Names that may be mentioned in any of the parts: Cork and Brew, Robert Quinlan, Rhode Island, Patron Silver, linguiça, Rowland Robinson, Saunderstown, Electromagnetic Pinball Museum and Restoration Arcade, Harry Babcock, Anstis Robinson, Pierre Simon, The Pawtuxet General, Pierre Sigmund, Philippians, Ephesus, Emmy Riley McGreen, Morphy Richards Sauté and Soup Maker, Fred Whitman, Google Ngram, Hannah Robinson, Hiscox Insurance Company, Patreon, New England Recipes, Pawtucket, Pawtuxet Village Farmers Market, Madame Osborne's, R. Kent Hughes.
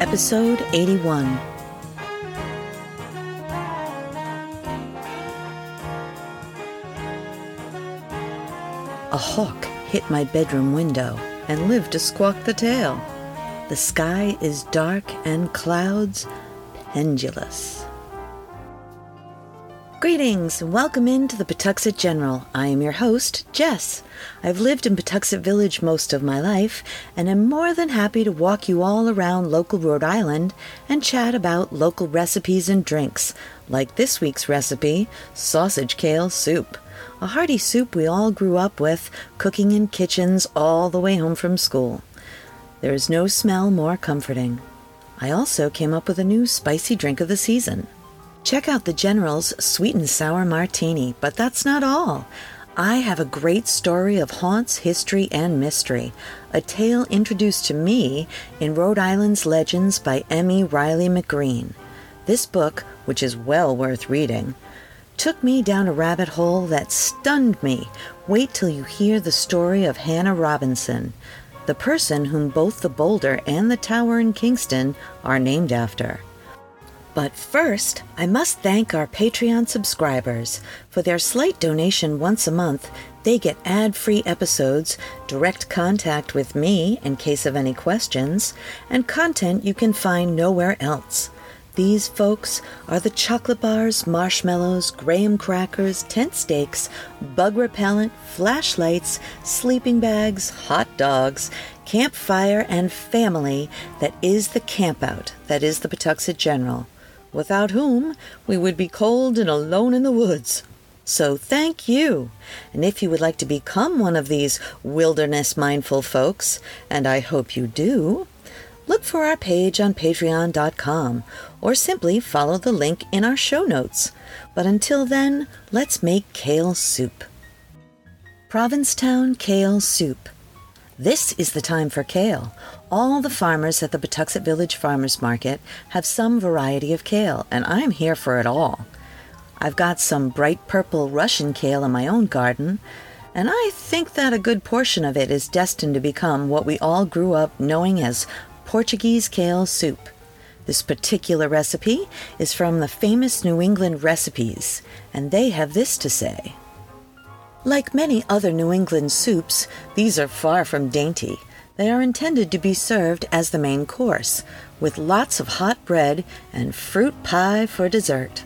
Episode 81. A hawk hit my bedroom window and lived to squawk the tale. The sky is dark and clouds pendulous. Greetings and welcome in to the Pawtuxet General. I am your host, Jess. I've lived in Pawtuxet Village most of my life and am more than happy to walk you all around local Rhode Island and chat about local recipes and drinks, like this week's recipe, sausage kale soup. A hearty soup we all grew up with, cooking in kitchens all the way home from school. There is no smell more comforting. I also came up with a new spicy drink of the season. Check out the General's Sweet and Sour Martini, but that's not all. I have a great story of haunts, history, and mystery, a tale introduced to me in Rhode Island's Legends by Emmy Riley McGreen. This book, which is well worth reading, took me down a rabbit hole that stunned me. Wait till you hear the story of Hannah Robinson, the person whom both the boulder and the tower in Kingston are named after. But first, I must thank our Patreon subscribers. For their slight donation once a month, they get ad-free episodes, direct contact with me in case of any questions, and content you can find nowhere else. These folks are the chocolate bars, marshmallows, graham crackers, tent stakes, bug repellent, flashlights, sleeping bags, hot dogs, campfire, and family that is the campout, that is the Pawtuxet General, without whom we would be cold and alone in the woods. So thank you. And if you would like to become one of these wilderness-mindful folks, and I hope you do, look for our page on Patreon.com, or simply follow the link in our show notes. But until then, let's make kale soup. Provincetown Kale Soup. This is the time for kale. All the farmers at the Pawtuxet Village Farmers Market have some variety of kale, and I'm here for it all. I've got some bright purple Russian kale in my own garden, and I think that a good portion of it is destined to become what we all grew up knowing as Portuguese kale soup. This particular recipe is from the famous New England Recipes, and they have this to say. Like many other New England soups, these are far from dainty. They are intended to be served as the main course, with lots of hot bread and fruit pie for dessert.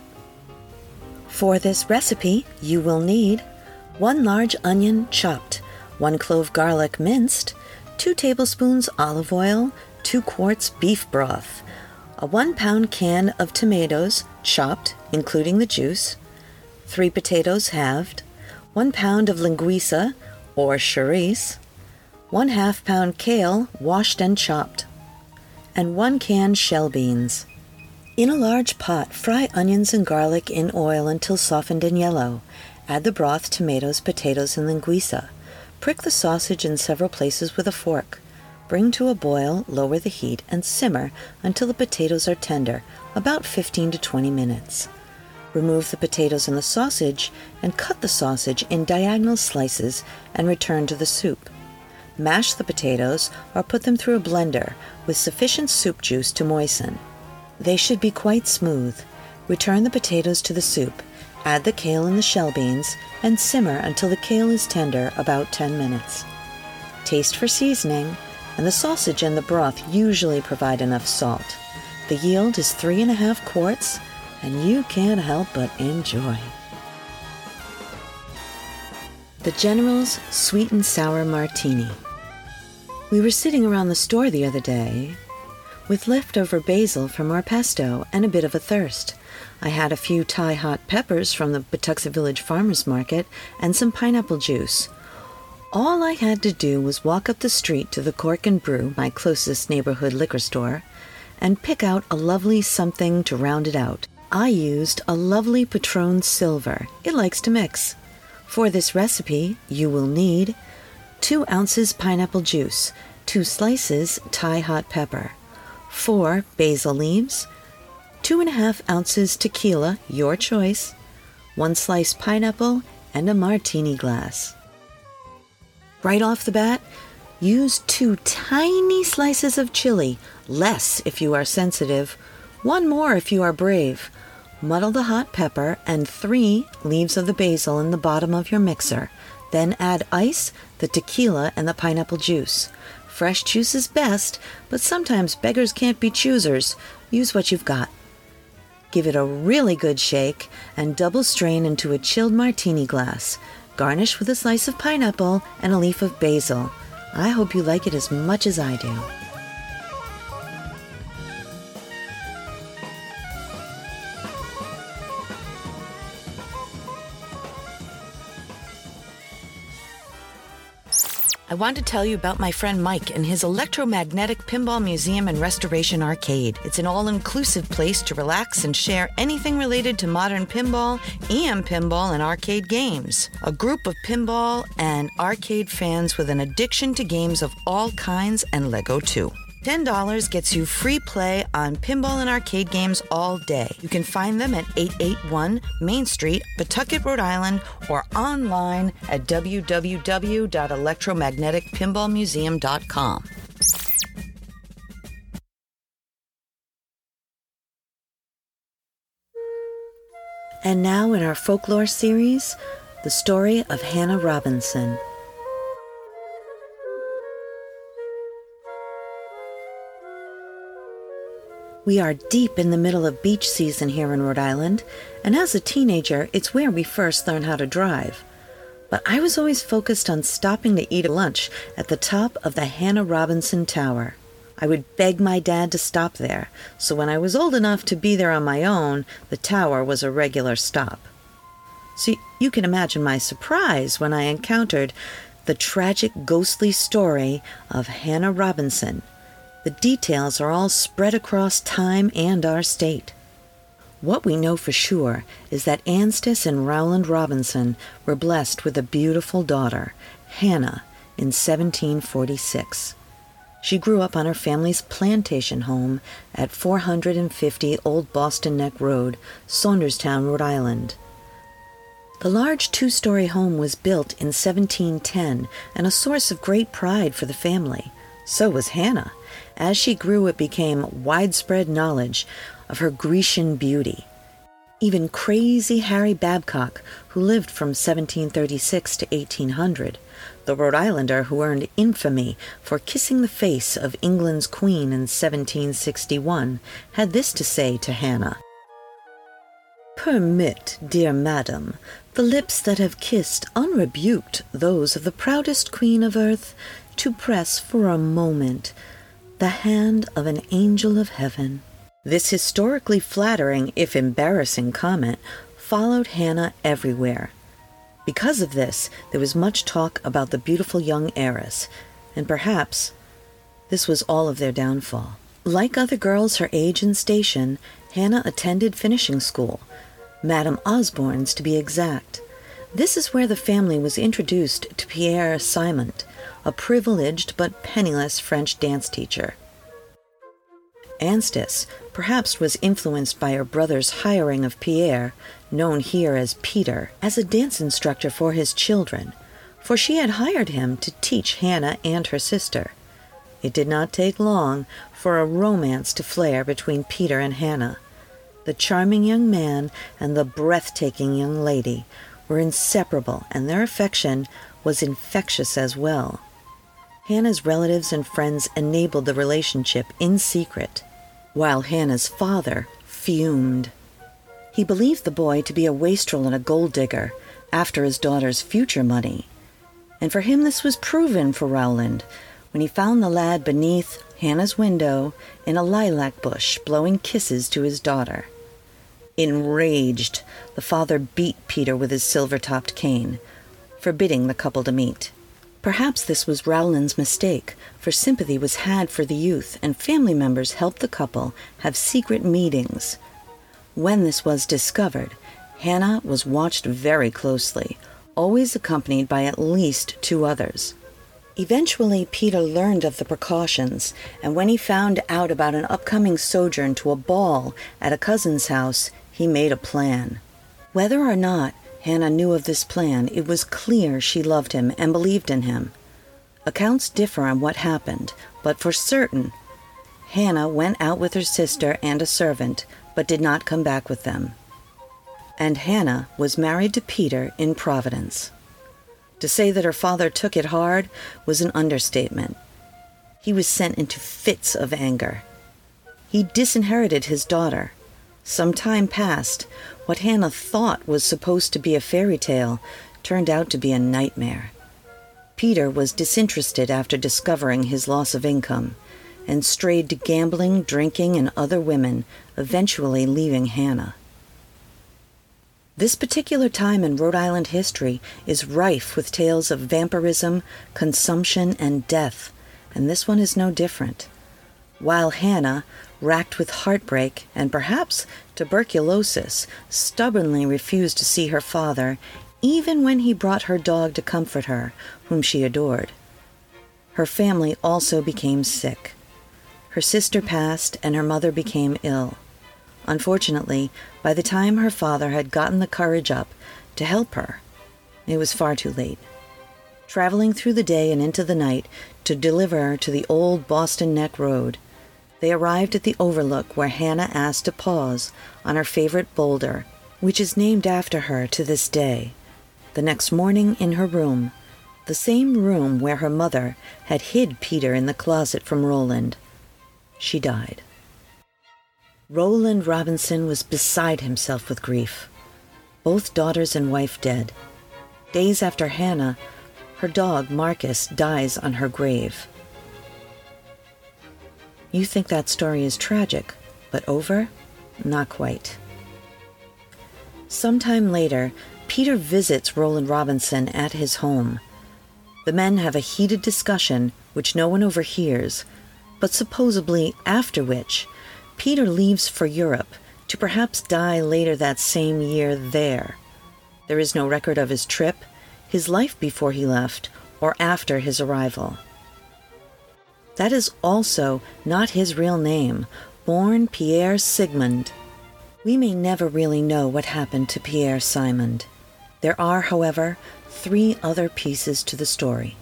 For this recipe, you will need 1 large onion chopped, 1 clove garlic minced, 2 tablespoons olive oil, 2 quarts beef broth, a 1-pound can of tomatoes chopped, including the juice, 3 potatoes halved, 1 pound of linguiça, or charisse, 1/2 pound kale, washed and chopped, and 1 can shell beans. In a large pot, fry onions and garlic in oil until softened and yellow. Add the broth, tomatoes, potatoes, and linguiça. Prick the sausage in several places with a fork. Bring to a boil, lower the heat, and simmer until the potatoes are tender, about 15 to 20 minutes. Remove the potatoes and the sausage and cut the sausage in diagonal slices and return to the soup. Mash the potatoes or put them through a blender with sufficient soup juice to moisten. They should be quite smooth. Return the potatoes to the soup, add the kale and the shell beans, and simmer until the kale is tender, about 10 minutes. Taste for seasoning, and the sausage and the broth usually provide enough salt. The yield is 3.5 quarts, and you can't help but enjoy. The General's Sweet and Sour Martini. We were sitting around the store the other day with leftover basil from our pesto and a bit of a thirst. I had a few Thai hot peppers from the Pawtuxet Village Farmers Market and some pineapple juice. All I had to do was walk up the street to the Cork and Brew, my closest neighborhood liquor store, and pick out a lovely something to round it out. I used a lovely Patron Silver. It likes to mix. For this recipe, you will need 2 ounces pineapple juice, 2 slices Thai hot pepper, 4 basil leaves, 2.5 ounces tequila, your choice, 1 slice pineapple, and a martini glass. Right off the bat, use 2 tiny slices of chili, less if you are sensitive, 1 more if you are brave. Muddle the hot pepper and 3 leaves of the basil in the bottom of your mixer. Then add ice, the tequila, and the pineapple juice. Fresh juice is best, but sometimes beggars can't be choosers. Use what you've got. Give it a really good shake and double strain into a chilled martini glass. Garnish with a slice of pineapple and a leaf of basil. I hope you like it as much as I do. I want to tell you about my friend Mike and his Electromagnetic Pinball Museum and Restoration Arcade. It's an all-inclusive place to relax and share anything related to modern pinball, EM pinball, and arcade games. A group of pinball and arcade fans with an addiction to games of all kinds and Lego too. $10 gets you free play on pinball and arcade games all day. You can find them at 881 Main Street, Pawtucket, Rhode Island, or online at www.electromagneticpinballmuseum.com. And now in our folklore series, the story of Hannah Robinson. We are deep in the middle of beach season here in Rhode Island, and as a teenager, it's where we first learn how to drive. But I was always focused on stopping to eat lunch at the top of the Hannah Robinson Tower. I would beg my dad to stop there, so when I was old enough to be there on my own, the tower was a regular stop. So you can imagine my surprise when I encountered the tragic ghostly story of Hannah Robinson. The details are all spread across time and our state. What we know for sure is that Anstis and Rowland Robinson were blessed with a beautiful daughter, Hannah, in 1746. She grew up on her family's plantation home at 450 Old Boston Neck Road, Saunderstown, Rhode Island. The large 2-story home was built in 1710 and a source of great pride for the family. So was Hannah. As she grew, it became widespread knowledge of her Grecian beauty. Even crazy Harry Babcock, who lived from 1736 to 1800, the Rhode Islander who earned infamy for kissing the face of England's queen in 1761, had this to say to Hannah. "Permit, dear madam, the lips that have kissed unrebuked those of the proudest queen of earth to press for a moment the hand of an angel of heaven." This historically flattering, if embarrassing, comment followed Hannah everywhere. Because of this, there was much talk about the beautiful young heiress, and perhaps this was all of their downfall. Like other girls her age and station, Hannah attended finishing school, Madame Osborne's to be exact. This is where the family was introduced to Pierre Simon, a privileged but penniless French dance teacher. Anstis perhaps was influenced by her brother's hiring of Pierre, known here as Peter, as a dance instructor for his children, for she had hired him to teach Hannah and her sister. It did not take long for a romance to flare between Peter and Hannah. The charming young man and the breathtaking young lady were inseparable, and their affection was infectious as well. Hannah's relatives and friends enabled the relationship in secret, while Hannah's father fumed. He believed the boy to be a wastrel and a gold digger after his daughter's future money. And for him this was proven for Rowland when he found the lad beneath Hannah's window in a lilac bush blowing kisses to his daughter. Enraged, the father beat Peter with his silver-topped cane, forbidding the couple to meet. Perhaps this was Rowland's mistake, for sympathy was had for the youth, and family members helped the couple have secret meetings. When this was discovered, Hannah was watched very closely, always accompanied by at least two others. Eventually, Peter learned of the precautions, and when he found out about an upcoming sojourn to a ball at a cousin's house, he made a plan. Whether or not Hannah knew of this plan, it was clear she loved him and believed in him. Accounts differ on what happened, but for certain, Hannah went out with her sister and a servant, but did not come back with them. And Hannah was married to Peter in Providence. To say that her father took it hard was an understatement. He was sent into fits of anger. He disinherited his daughter. Some time passed. What Hannah thought was supposed to be a fairy tale turned out to be a nightmare. Peter was disinterested after discovering his loss of income and strayed to gambling, drinking, and other women, eventually leaving Hannah. This particular time in Rhode Island history is rife with tales of vampirism, consumption, and death, and this one is no different. While Hannah, racked with heartbreak and perhaps tuberculosis, stubbornly refused to see her father, even when he brought her dog to comfort her, whom she adored. Her family also became sick. Her sister passed, and her mother became ill. Unfortunately, by the time her father had gotten the courage up to help her, it was far too late. Traveling through the day and into the night to deliver her to the old Boston Neck Road, they arrived at the overlook where Hannah asked to pause on her favorite boulder, which is named after her to this day. The next morning in her room, the same room where her mother had hid Peter in the closet from Rowland, she died. Rowland Robinson was beside himself with grief. Both daughters and wife dead. Days after Hannah, her dog Marcus dies on her grave. You think that story is tragic, but over? Not quite. Sometime later, Peter visits Rowland Robinson at his home. The men have a heated discussion, which no one overhears, but supposedly after which, Peter leaves for Europe to perhaps die later that same year there. There is no record of his trip, his life before he left, or after his arrival. That is also not his real name, born Pierre Sigmund. We may never really know what happened to Pierre Simon. There are, however, three other pieces to the story.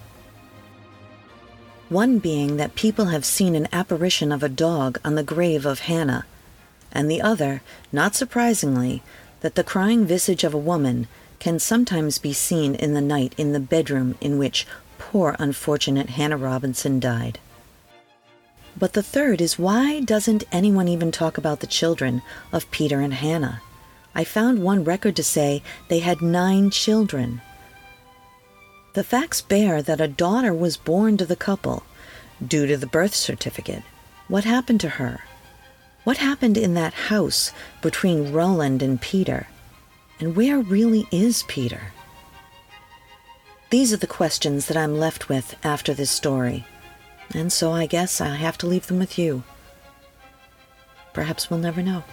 One being that people have seen an apparition of a dog on the grave of Hannah, and the other, not surprisingly, that the crying visage of a woman can sometimes be seen in the night in the bedroom in which poor unfortunate Hannah Robinson died. But the third is, why doesn't anyone even talk about the children of Peter and Hannah? I found one record to say they had 9 children. The facts bear that a daughter was born to the couple, due to the birth certificate. What happened to her? What happened in that house between Rowland and Peter? And where really is Peter? These are the questions that I'm left with after this story, and so I guess I have to leave them with you. Perhaps we'll never know.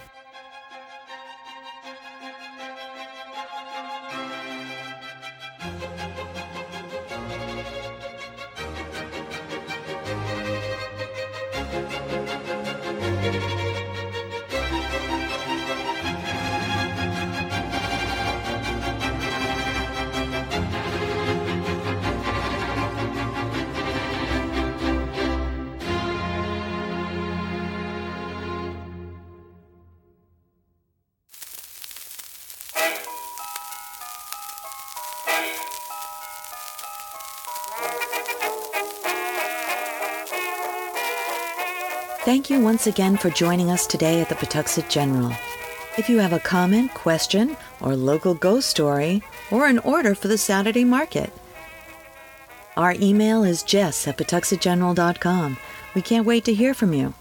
Thank you once again for joining us today at the Pawtuxet General. If you have a comment, question, or local ghost story, or an order for the Saturday market, our email is jess@pawtuxetgeneral.com. We can't wait to hear from you.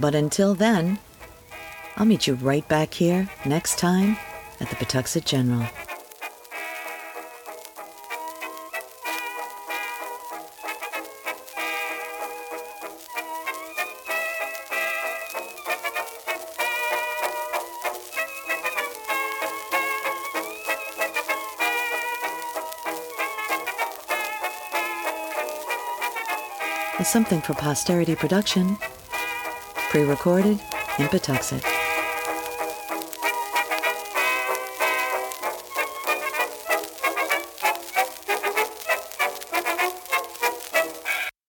But until then, I'll meet you right back here next time at the Pawtuxet General. is something for posterity production. Pre-recorded in Pawtuxet.